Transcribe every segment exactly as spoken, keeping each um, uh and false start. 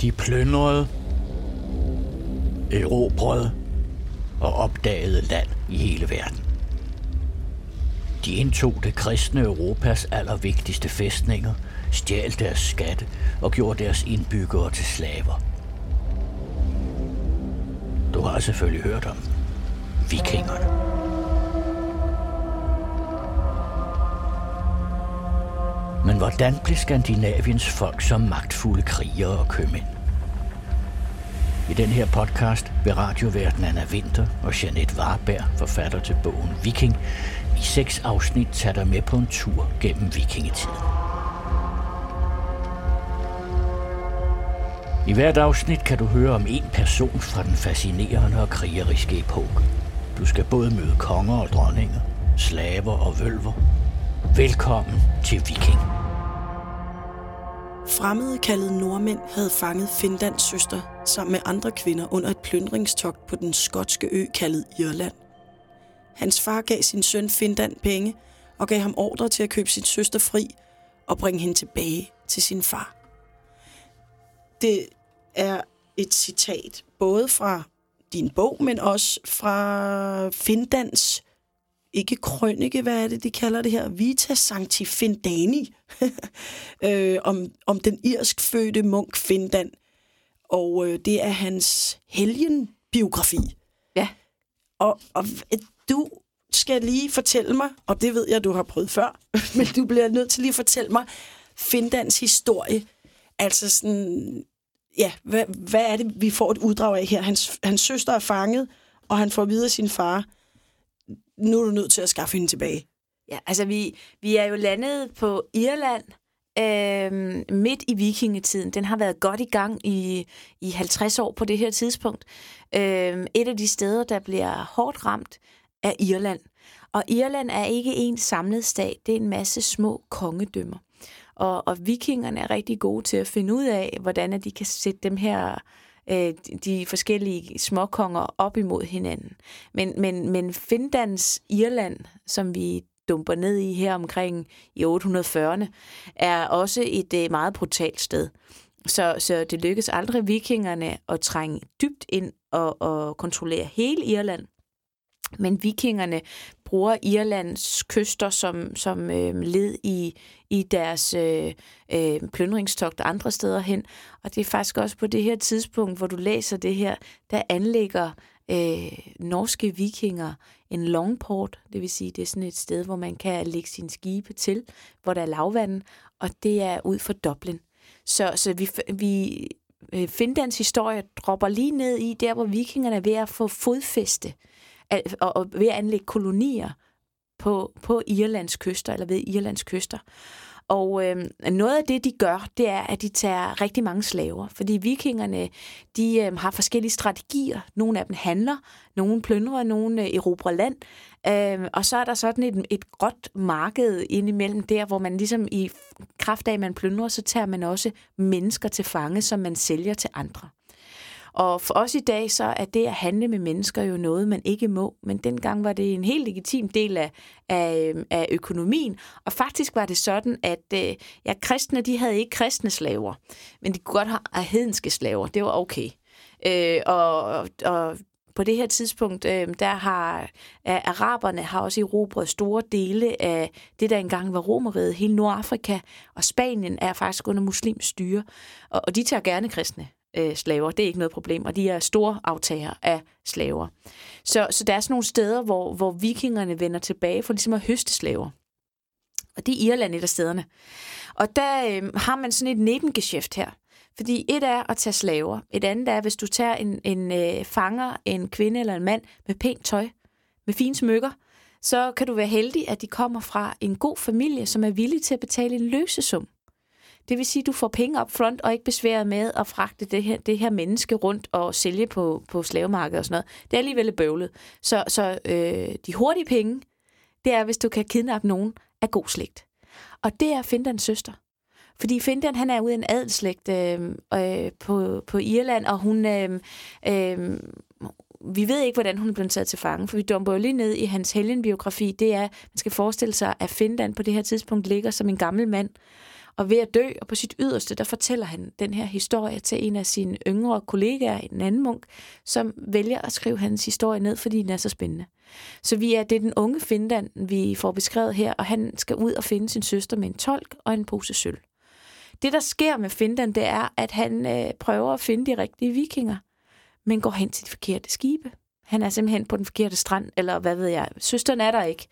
De plyndrede, erobrede og opdagede land i hele verden. De indtog det kristne Europas allervigtigste fæstninger, stjal deres skatte og gjorde deres indbyggere til slaver. Du har selvfølgelig hørt om vikingerne. Men hvordan blev Skandinaviens folk som magtfulde krigere og købmænd? I den her podcast vil radioværten Anna Winter og Jeanette Warberg, forfatter til bogen Viking, i seks afsnit tage dig med på en tur gennem vikingetiden. I hvert afsnit kan du høre om en person fra den fascinerende og krigeriske epoke. Du skal både møde konger og dronninger, slaver og vølver. Velkommen til Viking. Fremmede kaldede nordmænd havde fanget Finlands søster sammen med andre kvinder under et plyndringstogt på den skotske ø kaldet Irland. Hans far gav sin søn Finland penge og gav ham ordre til at købe sin søster fri og bringe hende tilbage til sin far. Det er et citat både fra din bog, men også fra Finlands, ikke krønike, hvad er det, de kalder det her, Vita Sancti Findani, øh, om, om den irskfødte munk Finland. Og øh, det er hans helgenbiografi. Ja. Og, og du skal lige fortælle mig, og det ved jeg, du har prøvet før, men du bliver nødt til lige at fortælle mig Finlands historie. Altså sådan, ja, hvad, hvad er det, vi får et uddrag af her? Hans, hans søster er fanget, og han får videre sin far. Nu er du nødt til at skaffe hende tilbage. Ja, altså vi, vi er jo landet på Irland øh, midt i vikingetiden. Den har været godt i gang i, i halvtreds år på det her tidspunkt. Øh, et af de steder, der bliver hårdt ramt, er Irland. Og Irland er ikke en samlet stat, det er en masse små kongedømmer. Og, og vikingerne er rigtig gode til at finde ud af, hvordan de kan sætte dem her, øh, de forskellige småkonger op imod hinanden. Men, men, men Finlands Irland, som vi dumper ned i her omkring i otte hundrede og fyrrerne, er også et øh, meget brutalt sted. Så, så det lykkes aldrig vikingerne at trænge dybt ind og, og kontrollere hele Irland. Men vikingerne bruger Irlands kyster som, som øh, led i, i deres øh, øh, plyndringstogt andre steder hen. Og det er faktisk også på det her tidspunkt, hvor du læser det her, der anlægger øh, norske vikinger en longport. Det vil sige, det er sådan et sted, hvor man kan lægge sine skibe til, hvor der er lavvand, og det er ud for Dublin. Så, så vi... vi Finlands historie dropper lige ned i der, hvor vikingerne er ved at få fodfæste og ved at anlægge kolonier på, på Irlands kyster, eller ved Irlands kyster. Og øh, noget af det, de gør, det er, at de tager rigtig mange slaver, fordi vikingerne, de øh, har forskellige strategier. Nogle af dem handler, nogle plyndrer, nogle øh, erobrer land. Øh, og så er der sådan et, et gråt marked indimellem der, hvor man ligesom i kraft af, at man plyndrer, så tager man også mennesker til fange, som man sælger til andre. Og for os i dag, så er det at handle med mennesker jo noget, man ikke må. Men dengang var det en helt legitim del af, af, af økonomien. Og faktisk var det sådan, at ja, kristne, de havde ikke kristne slaver. Men de kunne godt have hedenske slaver. Det var okay. Øh, og... og På det her tidspunkt, øh, der har øh, araberne har også erobret store dele af det, der engang var Romeriget, hele Nordafrika, og Spanien er faktisk under muslims styre, og, og de tager gerne kristne øh, slaver, det er ikke noget problem, og de er store aftager af slaver. Så, så der er sådan nogle steder, hvor, hvor vikingerne vender tilbage for ligesom at høste slaver. Og det er Irland et af stederne. Og der øh, har man sådan et nebengeschæft her. Fordi et er at tage slaver, et andet er, hvis du tager en, en øh, fanger, en kvinde eller en mand med pænt tøj, med fine smykker, så kan du være heldig, at de kommer fra en god familie, som er villig til at betale en løsesum. Det vil sige, at du får penge op front og ikke besværet med at fragte det her, det her menneske rundt og sælge på, på slavemarkedet og sådan noget. Det er alligevel bøvlet. Så, så øh, de hurtige penge, det er, hvis du kan kidnappe nogen af god slægt. Og det er at finde den søster. Fordi Finland, han er ude af en adelslægt øh, øh, på, på Irland, og hun, øh, øh, vi ved ikke, hvordan hun blev taget til fange, for vi dumper jo lige ned i hans helgenbiografi. Det er, man skal forestille sig, at Finland på det her tidspunkt ligger som en gammel mand, og ved at dø, og på sit yderste, der fortæller han den her historie til en af sine yngre kollegaer, en anden munk, som vælger at skrive hans historie ned, fordi den er så spændende. Så vi er, det er den unge Findan, vi får beskrevet her, og han skal ud og finde sin søster med en tolk og en pose sølv. Det, der sker med Findan, det er, at han øh, prøver at finde de rigtige vikinger, men går hen til de forkerte skibe. Han er simpelthen på den forkerte strand, eller hvad ved jeg. Søsteren er der ikke.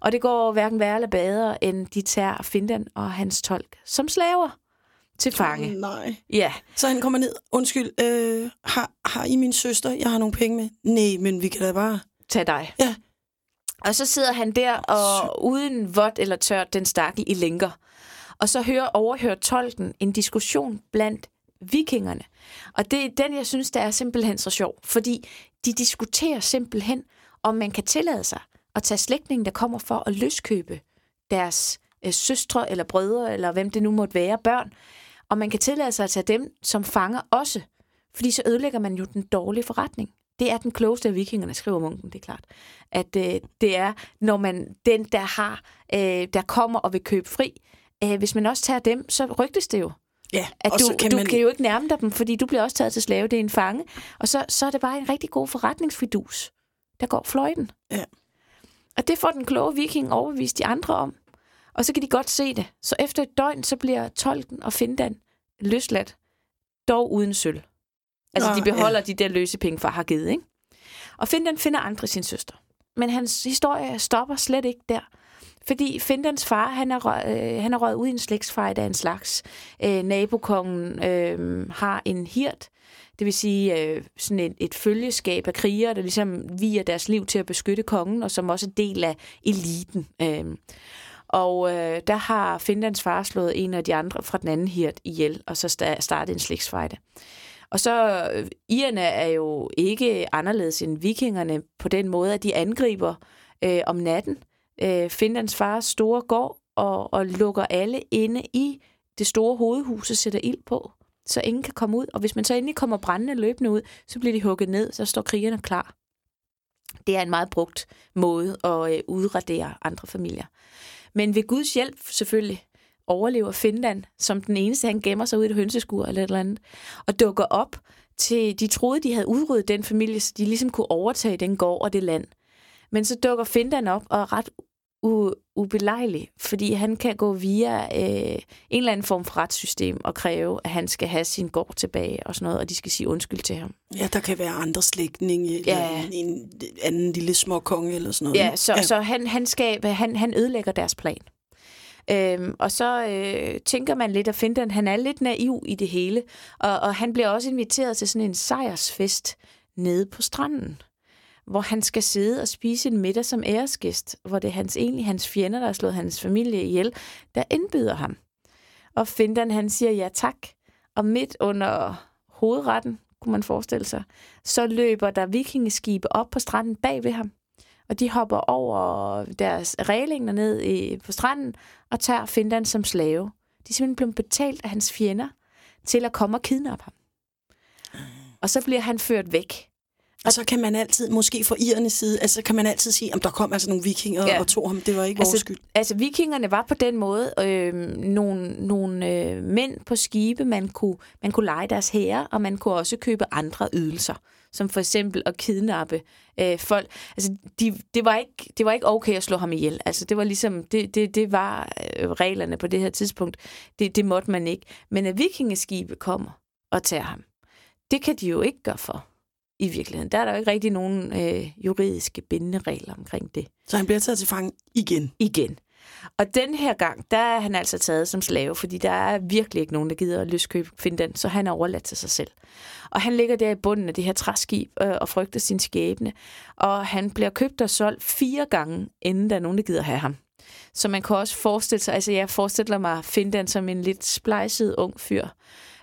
Og det går hverken værre eller bedre, end de tager Findan og hans tolk som slaver til fange. Oh, nej. Ja. Så han kommer ned. Undskyld, øh, har, har I min søster? Jeg har nogle penge med. Nej, men vi kan da bare... Tag dig. Ja. Og så sidder han der, og uden vådt eller tørt, den stakkel i lænker. Og så hører, overhører tolken en diskussion blandt vikingerne. Og det er den, jeg synes, der er simpelthen så sjov. Fordi de diskuterer simpelthen, om man kan tillade sig at tage slægtningen, der kommer for at løskøbe deres øh, søstre eller brødre, eller hvem det nu måtte være, børn. Og man kan tillade sig at tage dem som fanger også. Fordi så ødelægger man jo den dårlige forretning. Det er den klogeste af vikingerne, skriver munken, det er klart. At øh, det er, når man den, der har, øh, der kommer og vil købe fri, øh, hvis man også tager dem, så rygtes det jo. Ja, at du, kan, du man... kan jo ikke nærme dig dem, fordi du bliver også taget til slave, det er en fange. Og så, så er det bare en rigtig god forretningsfidus. Der går fløjten. Ja. Og det får den kloge viking overbevist de andre om. Og så kan de godt se det. Så efter et døgn, så bliver tolken og Findan løsladt, dog uden sølv. Altså, ah, de beholder ja. de der løse penge fra har givet, ikke? Og Findan finder aldrig sin søster. Men hans historie stopper slet ikke der. Fordi Findans far, han er røget, øh, han er røget ud i en slægtsfejde af en slags. Øh, nabokongen øh, har en hirt, det vil sige øh, sådan et, et følgeskab af krigere, der ligesom viger deres liv til at beskytte kongen, og som også er del af eliten. Øh. Og øh, der har Findans far slået en af de andre fra den anden hirt ihjel, og så startede en slægtsfejde. Og så, øh, irerne er jo ikke anderledes end vikingerne på den måde, at de angriber øh, om natten, Findans fars store gård og, og lukker alle inde i det store hovedhus og sætter ild på, så ingen kan komme ud. Og hvis man så endelig kommer brændende løbende ud, så bliver de hugget ned, så står krigerne klar. Det er en meget brugt måde at øh, udradere andre familier. Men ved Guds hjælp selvfølgelig overlever Findan, som den eneste, han gemmer sig ud i et hønseskur eller et eller andet, og dukker op til, de troede, de havde udryddet den familie, så de ligesom kunne overtage den gård og det land. Men så dukker Findan op og er ret u- ubelejlig, fordi han kan gå via øh, en eller anden form for retssystem og kræve, at han skal have sin gård tilbage og sådan noget, og de skal sige undskyld til ham. Ja, der kan være andre slægtninge, ja. en, en anden lille småkonge eller sådan noget. Ja, så, ja. så han, han, skal, han, han ødelægger deres plan. Øhm, og så øh, tænker man lidt, at Findan, han er lidt naiv i det hele, og, og han bliver også inviteret til sådan en sejrsfest nede på stranden, hvor han skal sidde og spise en middag som æresgæst, hvor det er hans, egentlig hans fjender, der har slået hans familie ihjel, der indbyder ham. Og Findan, han siger ja tak, og midt under hovedretten, kunne man forestille sig, så løber der vikingeskibe op på stranden bag ved ham, og de hopper over deres rælinger ned i, på stranden og tager Findan som slave. De er simpelthen blevet betalt af hans fjender til at komme og kidnappe ham. Og så bliver han ført væk. Og så kan man altid, måske fra irernes side, altså kan man altid sige, om der kom altså nogle vikinger ja. og tog ham, det var ikke altså, vores skyld. Altså vikingerne var på den måde øh, nogle, nogle øh, mænd på skibe, man kunne, man kunne lege deres hære, og man kunne også købe andre ydelser, som for eksempel at kidnappe øh, folk. Altså de, det, var ikke, det var ikke okay at slå ham ihjel, altså det var ligesom, det, det, det var reglerne på det her tidspunkt, det, det måtte man ikke. Men at vikingeskibe kommer og tager ham, det kan de jo ikke gøre for. I virkeligheden. Der er der jo ikke rigtig nogen øh, juridiske bindende regler omkring det. Så han bliver taget til fange igen? Igen. Og den her gang, der er han altså taget som slave, fordi der er virkelig ikke nogen, der gider at løskøbe Findan, så han er overladt til sig selv. Og han ligger der i bunden af det her træskib øh, og frygter sin skæbne, og han bliver købt og solgt fire gange, inden der er nogen, der gider have ham. Så man kan også forestille sig, altså jeg forestiller mig Findan som en lidt splejset ung fyr.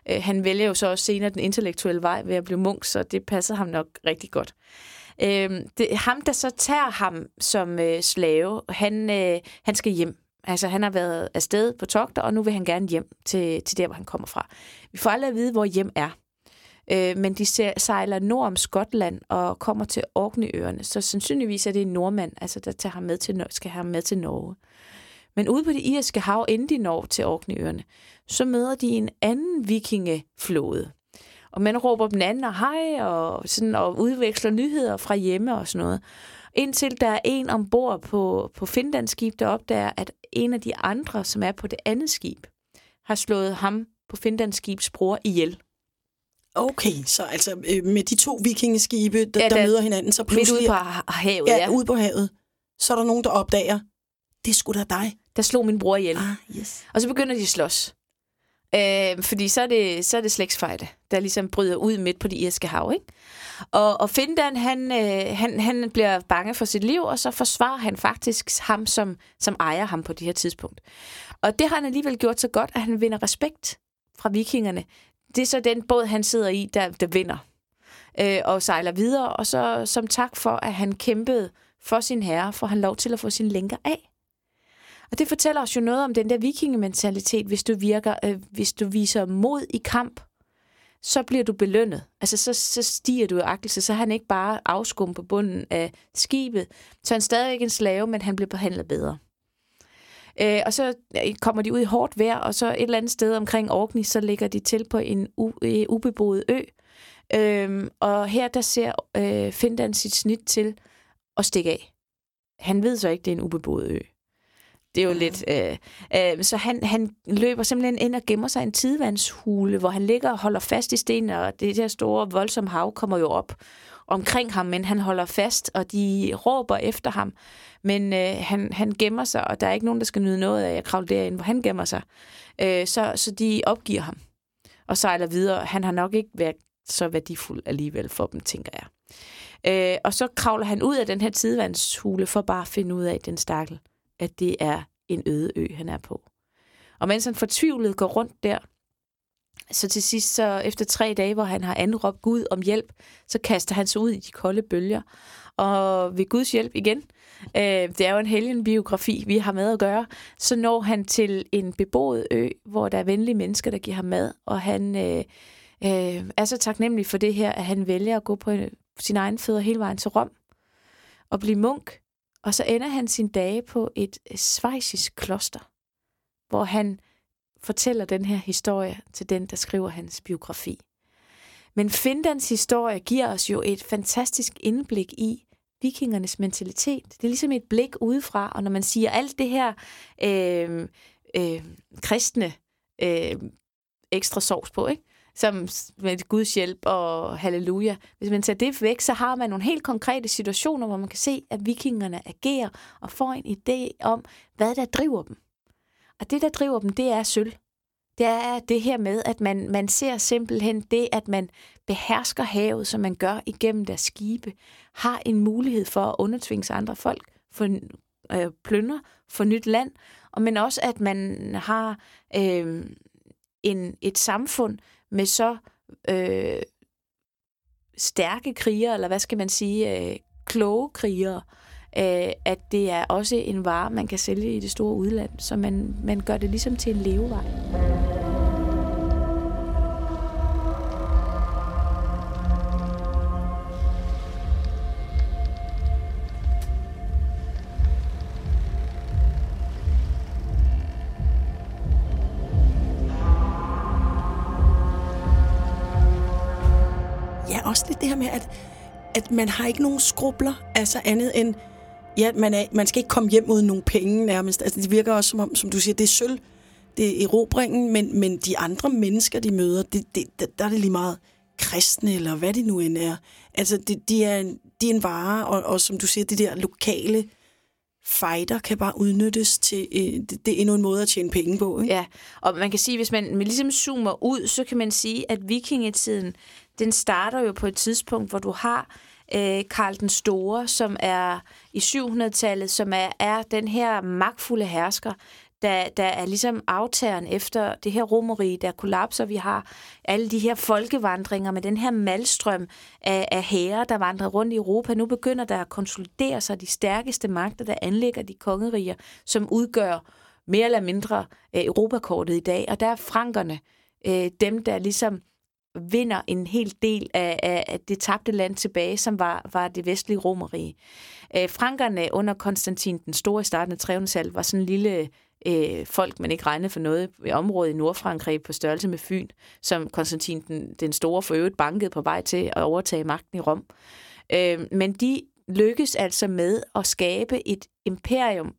Han vælger jo så også senere den intellektuelle vej ved at blive munk, så det passer ham nok rigtig godt. Øhm, det, ham, der så tager ham som øh, slave, han, øh, han skal hjem. Altså, han har været afsted på togter, og nu vil han gerne hjem til, til der, hvor han kommer fra. Vi får aldrig at vide, hvor hjem er. Øh, men de sejler nord om Skotland og kommer til Orkneyøerne, så sandsynligvis er det en nordmand, altså, der tager ham med til, skal have ham med til Norge. Men ude på det irske hav, inden de når til Orkneyøerne, så møder de en anden vikingeflåde. Og man råber den anden og hej, og, sådan, og udveksler nyheder fra hjemme og sådan noget. Indtil der er en ombord på, på Finlandsskib, der opdager, at en af de andre, som er på det andet skib, har slået ham på Finlandsskibs bror ihjel. Okay, så altså med de to vikingeskibe, der, ja, der, der møder hinanden, så pludselig... Midt ude på havet, ja. ja. ude på havet. Så er der nogen, der opdager, det er sgu da dig. Der slog min bror ihjel. Ah, yes. Og så begynder de at slås. Øh, fordi så er det, så er det slægtsfejde, der ligesom bryder ud midt på det irske hav, ikke? Og, og Findan, han, øh, han, han bliver bange for sit liv, og så forsvarer han faktisk ham, som, som ejer ham på det her tidspunkt. Og det har han alligevel gjort så godt, at han vinder respekt fra vikingerne. Det er så den båd, han sidder i, der, der vinder øh, og sejler videre. Og så som tak for, at han kæmpede for sin herre, får han lov til at få sine lænker af. Og det fortæller os jo noget om den der vikingementalitet. Hvis du, virker, øh, hvis du viser mod i kamp, så bliver du belønnet. Altså, så, så stiger du i agtelse. Så er han ikke bare afskum på bunden af skibet. Så er han stadigvæk en slave, men han bliver behandlet bedre. Øh, og så kommer de ud i hårdt vejr, og så et eller andet sted omkring Orkney, så ligger de til på en u- ubeboet ø. Øh, og her, der ser øh, Findan sit snit til at stikke af. Han ved så ikke, det er en ubeboet ø. Det er jo lidt... Øh, øh, så han, han løber simpelthen ind og gemmer sig i en tidevandshule, hvor han ligger og holder fast i sten, og det der store, voldsomme hav kommer jo op omkring ham, men han holder fast, og de råber efter ham. Men øh, han, han gemmer sig, og der er ikke nogen, der skal nyde noget af at kravle derinde, hvor han gemmer sig. Øh, så, så de opgiver ham og sejler videre. Han har nok ikke været så værdifuld alligevel for dem, tænker jeg. Øh, og så kravler han ud af den her tidevandshule for bare at finde ud af den stakkel, at det er en øde ø, han er på. Og mens han fortvivlet går rundt der, så til sidst, så efter tre dage, hvor han har anråbt Gud om hjælp, så kaster han sig ud i de kolde bølger. Og ved Guds hjælp igen, øh, det er jo en helgenbiografi, vi har med at gøre, så når han til en beboet ø, hvor der er venlige mennesker, der giver ham mad, og han øh, øh, er så taknemmelig for det her, at han vælger at gå på sin egen fødder hele vejen til Rom og blive munk. Og så ender han sine dage på et schweizisk kloster, hvor han fortæller den her historie til den, der skriver hans biografi. Men Findans historie giver os jo et fantastisk indblik i vikingernes mentalitet. Det er ligesom et blik udefra, og når man siger alt det her øh, øh, kristne øh, ekstra sovs på, ikke? Som med Guds hjælp og halleluja. Hvis man tager det væk, så har man nogle helt konkrete situationer, hvor man kan se, at vikingerne agerer og får en idé om, hvad der driver dem. Og det, der driver dem, det er sølv. Det er det her med, at man, man ser simpelthen det, at man behersker havet, som man gør igennem deres skibe, har en mulighed for at undertvinge andre folk, for øh, plyndre, for nyt land, og men også, at man har øh, en, et samfund med så øh, stærke krigere, eller hvad skal man sige, øh, kloge krigere, øh, at det er også en vare, man kan sælge i det store udland, så man, man gør det ligesom til en levevej. Også lidt det her med, at, at man har ikke nogen skrubler, altså andet end, ja, man, er, man skal ikke komme hjem uden nogle penge nærmest. Altså, det virker også som om, som du siger, det er sølv, det er erobringen, men, men de andre mennesker, de møder, det, det, der er det lige meget kristne, eller hvad det nu end er. Altså, det, de, er en, de er en vare, og, og som du siger, det der lokale fighter kan bare udnyttes til, øh, det, det er endnu en måde at tjene penge på, ikke? Ja, og man kan sige, hvis man, man ligesom zoomer ud, så kan man sige, at vikingetiden, den starter jo på et tidspunkt, hvor du har øh, Karl den Store, som er i syv hundrede-tallet, som er, er den her magtfulde hersker, der, der er ligesom aftageren efter det her romerige, der kollapser. Vi har alle de her folkevandringer med den her malstrøm af, af hære, der vandrer rundt i Europa. Nu begynder der at konsolidere sig de stærkeste magter, der anlægger de kongeriger, som udgør mere eller mindre øh, Europakortet i dag. Og der er frankerne, øh, dem der ligesom vinder en hel del af, af, af det tabte land tilbage, som var, var det vestlige romerige. Frankerne under Konstantin den Store i starten af trehundredetallet var sådan en lille øh, folk, man ikke regnede for noget i området i Nordfrankrig på størrelse med Fyn, som Konstantin den, den Store for øvrigt bankede på vej til at overtage magten i Rom. Øh, men de lykkes altså med at skabe et imperium,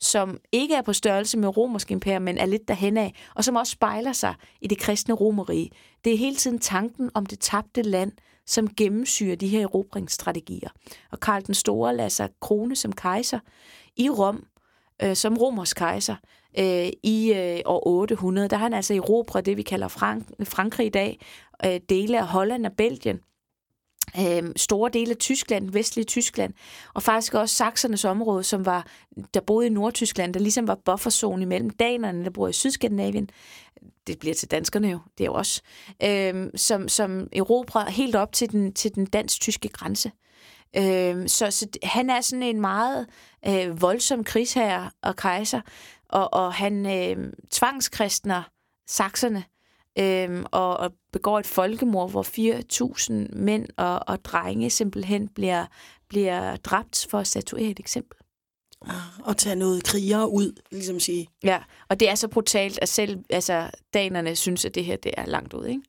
som ikke er på størrelse med romersk imperium, men er lidt derhenad, og som også spejler sig i det kristne romerige. Det er hele tiden tanken om det tabte land, som gennemsyrer de her erobringsstrategier. Og Karl den Store lader sig krone som kejser i Rom, øh, som romersk kejser, øh, i øh, år otte hundrede. Der har han altså erobret det, vi kalder Frank- Frankrig i dag, øh, dele af Holland og Belgien, Øhm, store dele af Tyskland, vestlige Tyskland, og faktisk også saksernes område, som var, der boede i Nordtyskland, der ligesom var bufferzone imellem danerne, der boede i Sydskandinavien. Det bliver til danskerne jo, det er jo også, øhm, som, som erobrer helt op til den, til den dansk-tyske grænse. Øhm, så, så han er sådan en meget øh, voldsom krigsherre og kejser, og, og han øh, tvangskristner sakserne, Øhm, og, og begår et folkemord, hvor fire tusind mænd og, og drenge simpelthen bliver, bliver dræbt for at statuere et eksempel. Og tage noget krigere ud, ligesom sige. Ja, og det er så brutalt, at selv altså, danerne synes, at det her det er langt ud, ikke?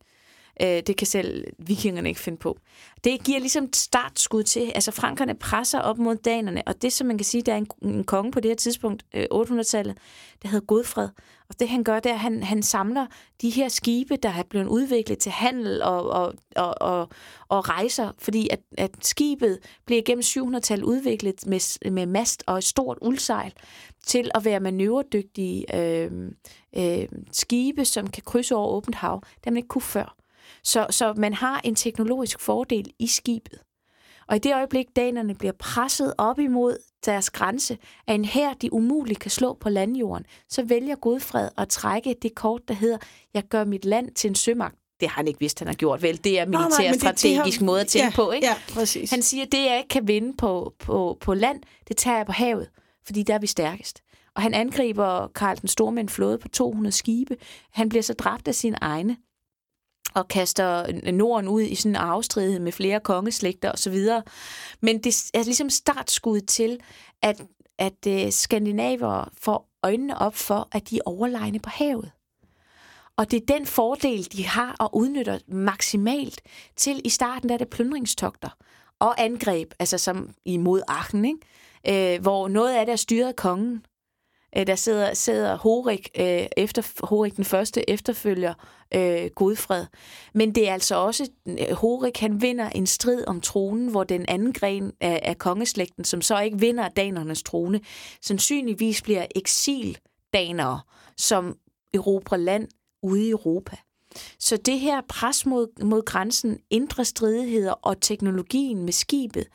Øh, det kan selv vikingerne ikke finde på. Det giver ligesom et startskud til, altså frankerne presser op mod danerne, og det, som man kan sige, der er en, en konge på det her tidspunkt, øh, otte hundrede-tallet, der hedder Godfred. Og det, han gør, det er, at han, han samler de her skibe, der er blevet udviklet til handel og, og, og, og, og rejser, fordi at, at skibet bliver gennem syv hundrede-tallet udviklet med, med mast og et stort uldsejl til at være manøvredygtige øh, øh, skibe, som kan krydse over åbent hav. Det har man ikke kunne før. Så, så man har en teknologisk fordel i skibet. Og i det øjeblik, danerne bliver presset op imod deres grænse, at en hær, de umuligt kan slå på landjorden, så vælger Godfred at trække det kort, der hedder, jeg gør mit land til en sømagt. Det har han ikke vidst, han har gjort, vel? Det er militærstrategisk måde at tænke ja, på, ikke? Ja, præcis. Han siger, det jeg ikke kan vinde på, på, på land, det tager jeg på havet, fordi der er vi stærkest. Og han angriber Karl den Store med en flåde på to hundrede skibe. Han bliver så dræbt af sine egne, og kaster Norden ud i sådan en arvestridighed med flere kongeslægter osv. Men det er ligesom startskud til, at, at skandinaver får øjnene op for, at de er overlegne på havet. Og det er den fordel, de har og udnytter maksimalt til i starten, der er det plyndringstogter og angreb, altså som imod Aachen, ikke? Øh, hvor noget af det er styret af kongen. Der sidder, sidder Horik, øh, efter, Horik den første efterfølger øh, Godfred. Men det er altså også, Horik han vinder en strid om tronen, hvor den anden gren af, af kongeslægten, som så ikke vinder danernes trone, sandsynligvis bliver eksildanere, som erobrer land ude i Europa. Så det her pres mod, mod grænsen, indre stridigheder og teknologien med skibet,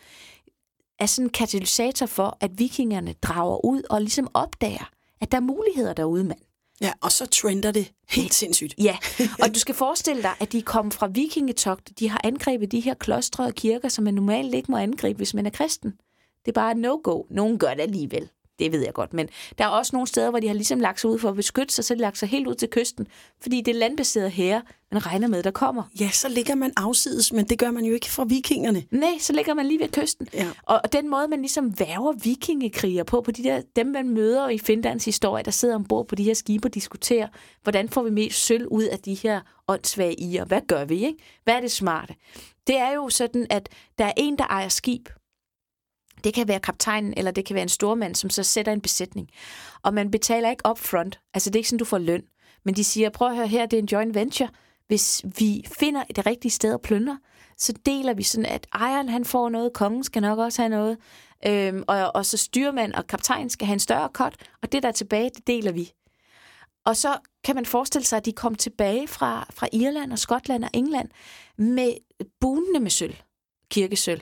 er sådan en katalysator for, at vikingerne drager ud og ligesom opdager, at der er muligheder derude, mand. Ja, og så trender det helt sindssygt. Ja, og du skal forestille dig, at de kommer fra vikingetogter. De har angrebet de her klostre og kirker, som man normalt ikke må angribe, hvis man er kristen. Det er bare no-go. Nogen gør det alligevel. Det ved jeg godt, men der er også nogle steder, hvor de har ligesom lagt sig ud for at beskytte sig, så de lagt sig helt ud til kysten, fordi det landbaserede herre, man regner med, der kommer. Ja, så ligger man afsides, men det gør man jo ikke fra vikingerne. Nej, så ligger man lige ved kysten. Ja. Og den måde, man ligesom værger vikingekriger på, på de der, dem man møder i Finlands historie, der sidder ombord på de her skibe og diskuterer, hvordan får vi mest sølv ud af de her åndssvage ier? Hvad gør vi, ikke? Hvad er det smarte? Det er jo sådan, at der er en, der ejer skib. Det kan være kaptajnen, eller det kan være en stormand, som så sætter en besætning. Og man betaler ikke upfront. Altså, det er ikke sådan, du får løn. Men de siger, prøv at høre her, det er en joint venture. Hvis vi finder det rigtige sted at plyndre, så deler vi sådan, at ejeren han får noget, kongen skal nok også have noget, øhm, og, og så styrmand og kaptajn skal have en større cut, og det, der er tilbage, det deler vi. Og så kan man forestille sig, at de kom tilbage fra, fra Irland og Skotland og England med bunende med sølv, kirkesølv.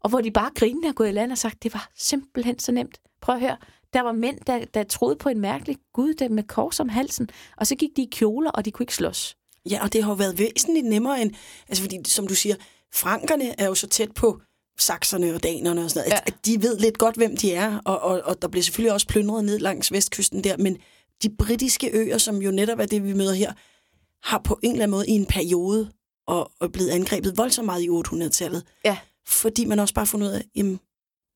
Og hvor de bare grinede og gået i land og sagt, det var simpelthen så nemt. Prøv at høre, der var mænd, der, der troede på en mærkelig gud der med kors om halsen, og så gik de i kjoler, og de kunne ikke slås. Ja, og det har jo været væsentligt nemmere end, altså fordi, som du siger, frankerne er jo så tæt på sakserne og danerne og sådan noget, ja. at, at de ved lidt godt, hvem de er, og, og, og der bliver selvfølgelig også plyndret ned langs vestkysten der, men de britiske øer, som jo netop er det, vi møder her, har på en eller anden måde i en periode og, og blevet angrebet voldsomt meget i otte hundrede-tallet. Ja. Fordi man også bare fundet ud af, jamen,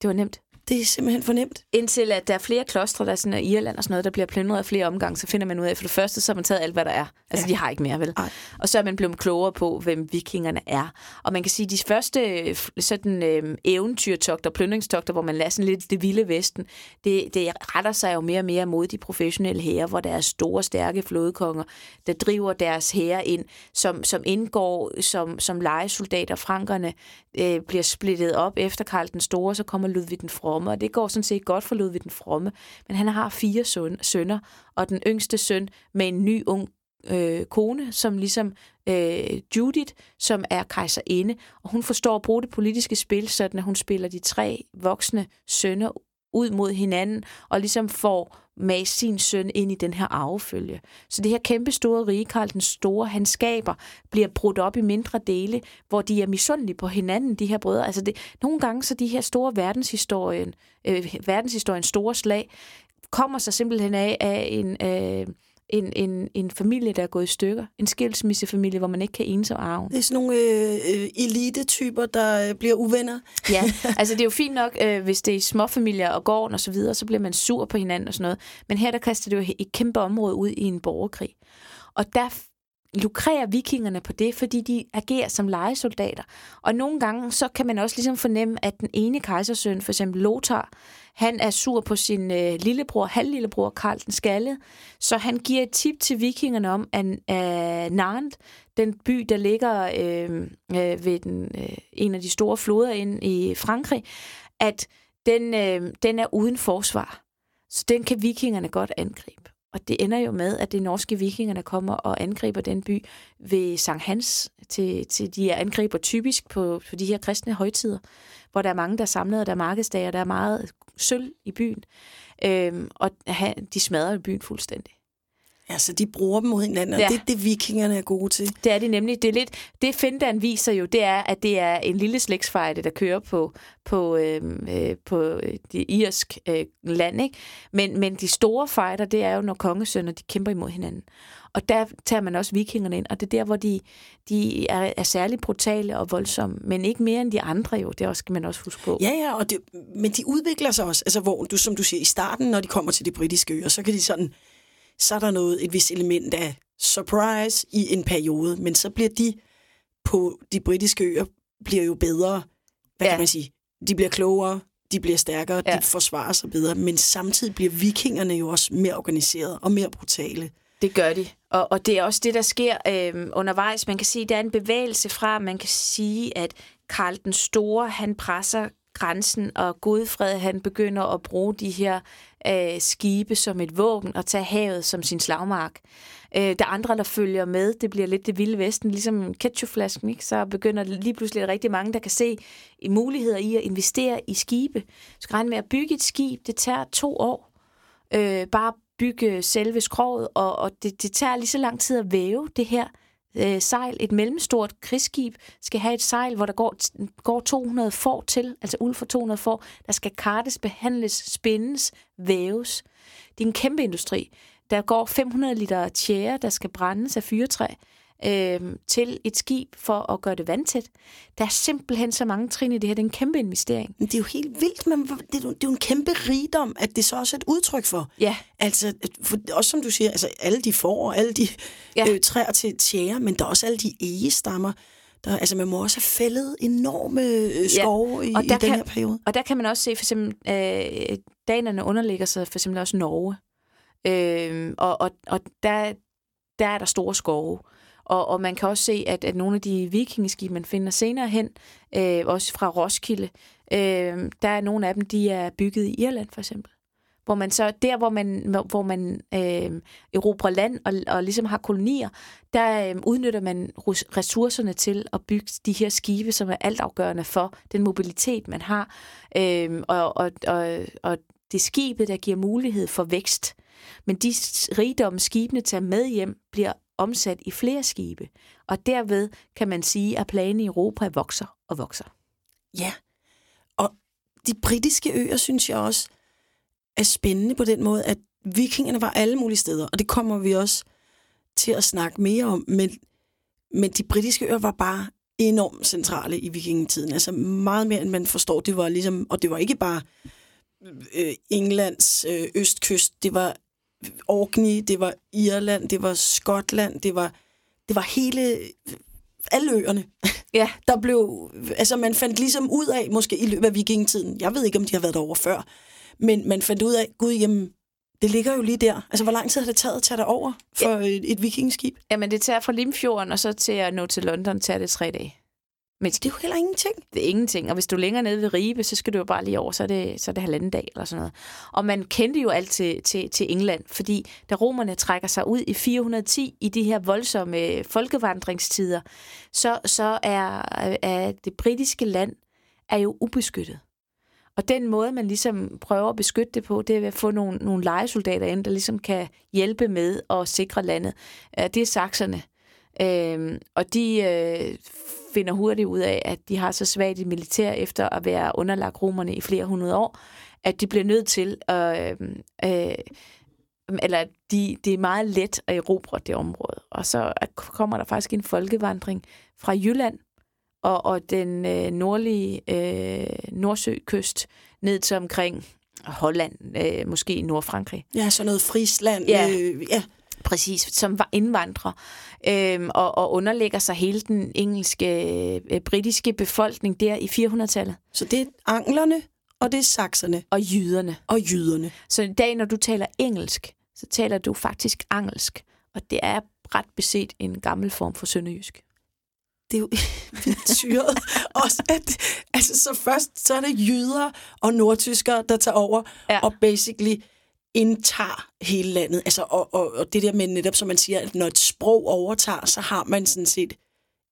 det var nemt. Det er simpelthen fornemt. Indtil at der er flere klostre, der er sådan, Irland og sådan noget, der bliver plyndret af flere omgange, så finder man ud af, for det første, så har man taget alt, hvad der er. Altså, ja. De har ikke mere, vel? Ej. Og så er man blevet klogere på, hvem vikingerne er. Og man kan sige, at de første sådan, øh, eventyrtogter, plyndringstogter, hvor man lader sådan lidt det vilde vesten, det, det retter sig jo mere og mere mod de professionelle hære, hvor der er store, stærke flådekonger, der driver deres hære ind, som, som indgår som, som lejesoldater. Frankerne øh, bliver splittet op efter Karl den Store, så kommer Ludvig den Fromme, og det går sådan set godt for Ludvig den Fromme, men han har fire søn, sønner, og den yngste søn med en ny ung øh, kone, som ligesom øh, Judith, som er kejserinde, og hun forstår at bruge det politiske spil, sådan at hun spiller de tre voksne sønner ud mod hinanden, og ligesom får med sin søn ind i den her arvefølge. Så det her kæmpe store rige, Karl den Store, han skaber, bliver brudt op i mindre dele, hvor de er misundelige på hinanden, de her brødre. Altså det, nogle gange så de her store verdenshistorien, øh, verdenshistoriens store slag, kommer sig simpelthen af, af en, øh, en, en, en familie, der er gået i stykker. En skilsmissefamilie, hvor man ikke kan enes om arven. Det er sådan nogle øh, elite-typer, der øh, bliver uvenner. Ja, altså det er jo fint nok, øh, hvis det er småfamilier og gården og så videre, så bliver man sur på hinanden og sådan noget. Men her der kaster det jo et kæmpe område ud i en borgerkrig. Og der lukrerer vikingerne på det, fordi de agerer som lejesoldater. Og nogle gange, så kan man også ligesom fornemme, at den ene kejsersøn, for eksempel Lothar, han er sur på sin øh, lillebror, halvlillebror, Karl den Skalle, så han giver et tip til vikingerne om, at øh, Nantes, den by, der ligger øh, øh, ved den, øh, en af de store floder inde i Frankrig, at den, øh, den er uden forsvar. Så den kan vikingerne godt angribe. Og det ender jo med, at de norske vikinger, der kommer og angriber den by ved Sankt Hans, til, til de angriber typisk på, på de her kristne højtider, hvor der er mange, der er samlet, og der er markedsdage, og der er meget sølv i byen. Øhm, og de smadrer byen fuldstændig. Altså, de bruger dem mod hinanden, og ja. det er det, vikingerne er gode til. Det er det nemlig. Det er lidt, det Findan viser jo, det er, at det er en lille slægtsfejde, der kører på, på, øh, på det irsk øh, land, ikke? Men, men de store fejder, det er jo, når kongesønner, de kæmper imod hinanden. Og der tager man også vikingerne ind, og det er der, hvor de, de er, er særligt brutale og voldsomme, men ikke mere end de andre jo, det skal man også huske på. Ja, ja, og det, men de udvikler sig også, altså hvor, du, som du siger, i starten, når de kommer til de britiske øer, så kan de sådan... så er der noget, et vis element af surprise i en periode, men så bliver de på de britiske øer, bliver jo bedre, hvad ja. kan man sige, de bliver klogere, de bliver stærkere, ja. de forsvarer sig bedre, men samtidig bliver vikingerne jo også mere organiserede og mere brutale. Det gør de, og, og det er også det, der sker øh, undervejs. Man kan sige, der er en bevægelse fra, man kan sige, at Karl den Store, han presser grænsen, og Godfred, han begynder at bruge de her øh, skibe som et våben og tage havet som sin slagmark. Øh, der er andre, der følger med. Det bliver lidt det vilde vesten, ligesom ketchupflasken, ikke? Så begynder lige pludselig rigtig mange, der kan se muligheder i at investere i skibe. Du skal regne med at bygge et skib. Det tager to år. Øh, bare bygge selve skroget, og, og det, det tager lige så lang tid at væve det her sejl. Et mellemstort krigsskib skal have et sejl, hvor der går, går to hundrede får til, altså uld for to hundrede får, der skal kartes, behandles, spindes, væves. Det er en kæmpe industri. Der går fem hundrede liter tjære, der skal brændes af fyrretræ øh, til et skib for at gøre det vandtæt. Der er simpelthen så mange trin i det her. Det er en kæmpe investering. Men det er jo helt vildt, men det er jo en kæmpe rigdom, at det så også er et udtryk for. Ja. Altså, for, også som du siger, altså alle de får og alle de ja. øh, træer til tjære, men der er også alle de egestammer. Der, altså man må også have fældet enorme øh, skove ja. i, i den kan, her periode. Og der kan man også se, for eksempel, øh, danerne underlægger sig for eksempel også Norge. Øh, og og, og der, der er der store skove. Og, og man kan også se, at, at nogle af de vikingeskib, man finder senere hen, øh, også fra Roskilde, øh, der er nogle af dem, de er bygget i Irland for eksempel. Hvor man så, der hvor man, hvor man øh, erobrer land og, og ligesom har kolonier, der øh, udnytter man ressourcerne til at bygge de her skibe, som er altafgørende for den mobilitet, man har. Øh, og, og, og, og det skibet, der giver mulighed for vækst. Men de rigdomme, skibene tager med hjem, bliver omsat i flere skibe. Og derved kan man sige, at planen i Europa vokser og vokser. Ja, og de britiske øer, synes jeg også, er spændende på den måde, at vikingerne var alle mulige steder, og det kommer vi også til at snakke mere om. Men, men de britiske øer var bare enormt centrale i vikingetiden. Altså meget mere, end man forstår. Det var ligesom, og det var ikke bare øh, Englands øh, østkyst, det var Orkney, det var Irland, det var Skotland, det var det var hele alle øerne. Ja, der blev altså man fandt ligesom ud af måske i løbet af vikingetiden. Jeg ved ikke om de har været derover før, men man fandt ud af gud jamen det ligger jo lige der. Altså, hvor lang tid har det taget at tage derover for ja. et, et vikingeskib? Jamen, det tager fra Limfjorden og så til at nå til London, tager det tre dage. Men det er jo heller ingenting. Det er ingenting. Og hvis du er længere nede ved Ribe, så skal du jo bare lige over, så er det, så er det halvanden dag eller sådan noget. Og man kendte jo alt til, til, til England, fordi da romerne trækker sig ud i fire hundrede og ti i de her voldsomme folkevandringstider, så, så er, er det britiske land er jo ubeskyttet. Og den måde, man ligesom prøver at beskytte det på, det er ved at få nogle, nogle lejesoldater ind, der ligesom kan hjælpe med at sikre landet. Det er sakserne. Øhm, og de øh, finder hurtigt ud af, at de har så svagt et militær efter at være underlagt romerne i flere hundrede år, at de bliver nødt til at... Øh, øh, eller de, det er meget let at erobre det område. Og så kommer der faktisk en folkevandring fra Jylland, Og, og den øh, nordlige øh, Nordsøkyst ned til omkring Holland, øh, måske Nordfrankrig. Ja, sådan noget Frisland. Ja, øh, ja. Præcis, som var indvandrer øh, og, og underlægger sig hele den engelske, øh, britiske befolkning der i fire hundrede-tallet. Så det er anglerne, og det er sakserne. Og jyderne. Og jyderne. Så i dag, når du taler engelsk, så taler du faktisk angelsk, og det er ret beset en gammel form for sønderjysk. Det er jo vildt syret. Også at, altså, så først så er det jyder og nordtyskere, der tager over ja. og basically indtager hele landet. Altså, og, og, og det der med netop, som man siger, at når et sprog overtager, så har man sådan set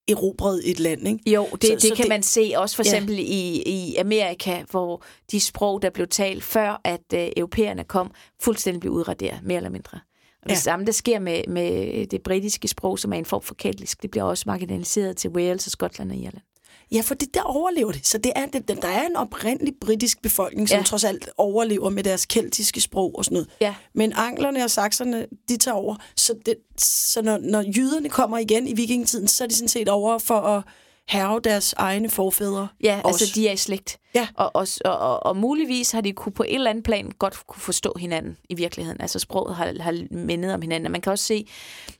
erobret et land, ikke? Jo, det, så, det så kan det, man se også for eksempel ja. i, i Amerika, hvor de sprog, der blev talt før, at øh, europæerne kom, fuldstændig blev udraderet, mere eller mindre. Og det ja. samme, der sker med, med det britiske sprog, som er en form for keltisk, det bliver også marginaliseret til Wales og Skotland og Irland. Ja, for det der overlever det. Så det er, det, der er en oprindelig britisk befolkning, som ja. trods alt overlever med deres keltiske sprog og sådan noget. Ja. Men anglerne og sakserne, de tager over. Så, det, så når, når jyderne kommer igen i vikingetiden, så er de sådan set over for at herre deres egne forfædre. Ja, også. Altså de er i slægt. Ja. Og, og, og, og muligvis har de kunne på et eller andet plan godt kunne forstå hinanden i virkeligheden. Altså sproget har, har mindet om hinanden. Og man kan også se,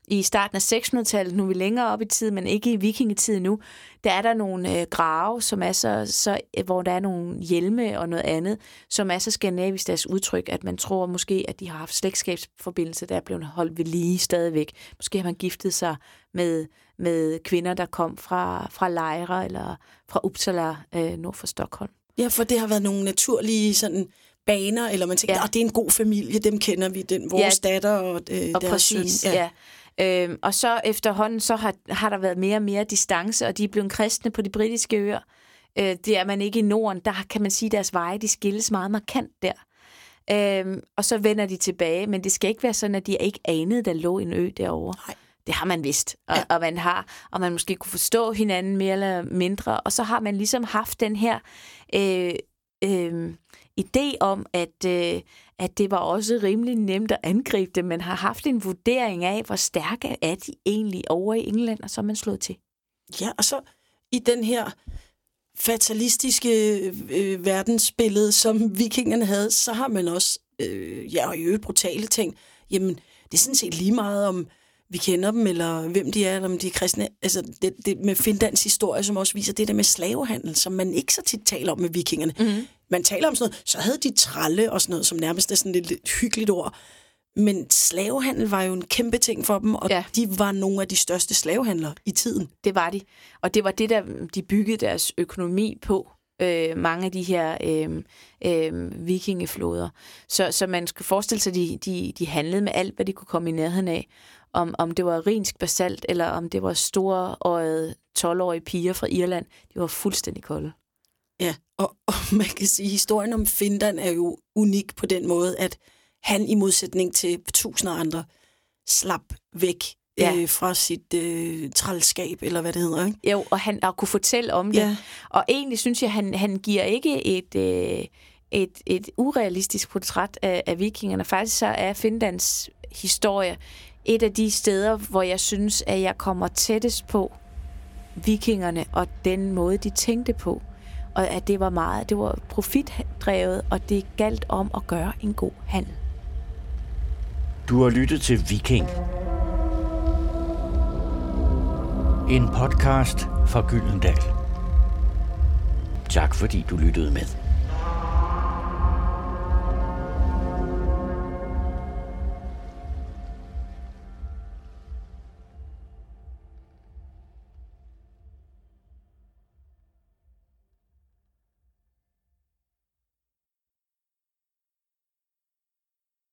i starten af sekstenhundredetallet, nu er vi længere op i tiden, men ikke i vikingetiden nu, der er der nogle øh, grave, som er så, så, hvor der er nogle hjelme og noget andet, som er så skandinavisk deres udtryk, at man tror måske, at de har haft slægtskabsforbindelse, der er blevet holdt ved lige stadigvæk. Måske har man giftet sig med, med kvinder, der kom fra, fra Lejre eller fra Uppsala øh, nord for Stockholm. Ja, for det har været nogle naturlige sådan baner, eller man tænker, ja. det er en god familie, dem kender vi, den vores ja. datter og, øh, og deres præcis, søn. Ja. ja. Øhm, og så efterhånden, så har, har der været mere og mere distance, og de er blevet kristne på de britiske øer. Øh, det er man ikke i Norden, der kan man sige, deres veje, de skilles meget markant der. Øhm, og så vender de tilbage, men det skal ikke være sådan, at de ikke anede, der lå en ø derovre. Nej. Det har man vidst, og, ja. og man har, og man måske kunne forstå hinanden mere eller mindre, og så har man ligesom haft den her øh, øh, idé om, at, øh, at det var også rimelig nemt at angribe det. Man har haft en vurdering af, hvor stærke er de egentlig over i England, og så er man slået til. Ja, og så i den her fatalistiske øh, verdensbillede, som vikingerne havde, så har man også, øh, ja, og i øvrigt brutale ting, jamen, det er sådan set lige meget om vi kender dem, eller hvem de er, eller om de er kristne. Altså, det, det med Finlands historie, som også viser det der med slavehandel, som man ikke så tit taler om med vikingerne. Mm-hmm. Man taler om sådan noget, så havde de tralle og sådan noget, som nærmest er sådan et lidt hyggeligt ord. Men slavehandel var jo en kæmpe ting for dem, og ja. de var nogle af de største slavehandlere i tiden. Det var de, og det var det, der de byggede deres økonomi på. Øh, mange af de her øh, øh, vikingefloder. Så, så man skal forestille sig, at de, de, de handlede med alt, hvad de kunne komme i nærheden af. Om, om det var rinsk basalt, eller om det var storeøjede tolv-årige piger fra Irland. De var fuldstændig kolde. Ja, og, og man kan sige, at historien om Finland er jo unik på den måde, at han i modsætning til tusinder andre slap væk ja. øh, fra sit øh, trælskab, eller hvad det hedder, ikke? Jo, og han og kunne fortælle om det. Ja. Og egentlig synes jeg, at han, han giver ikke et... Øh, Et, et urealistisk portræt af, af vikingerne. Faktisk så er Finlands historie et af de steder, hvor jeg synes, at jeg kommer tættest på vikingerne og den måde, de tænkte på. og at det var meget, det var profitdrevet, og det galt om at gøre en god handel. Du har lyttet til Viking. En podcast fra Gyllendal. Tak fordi du lyttede med.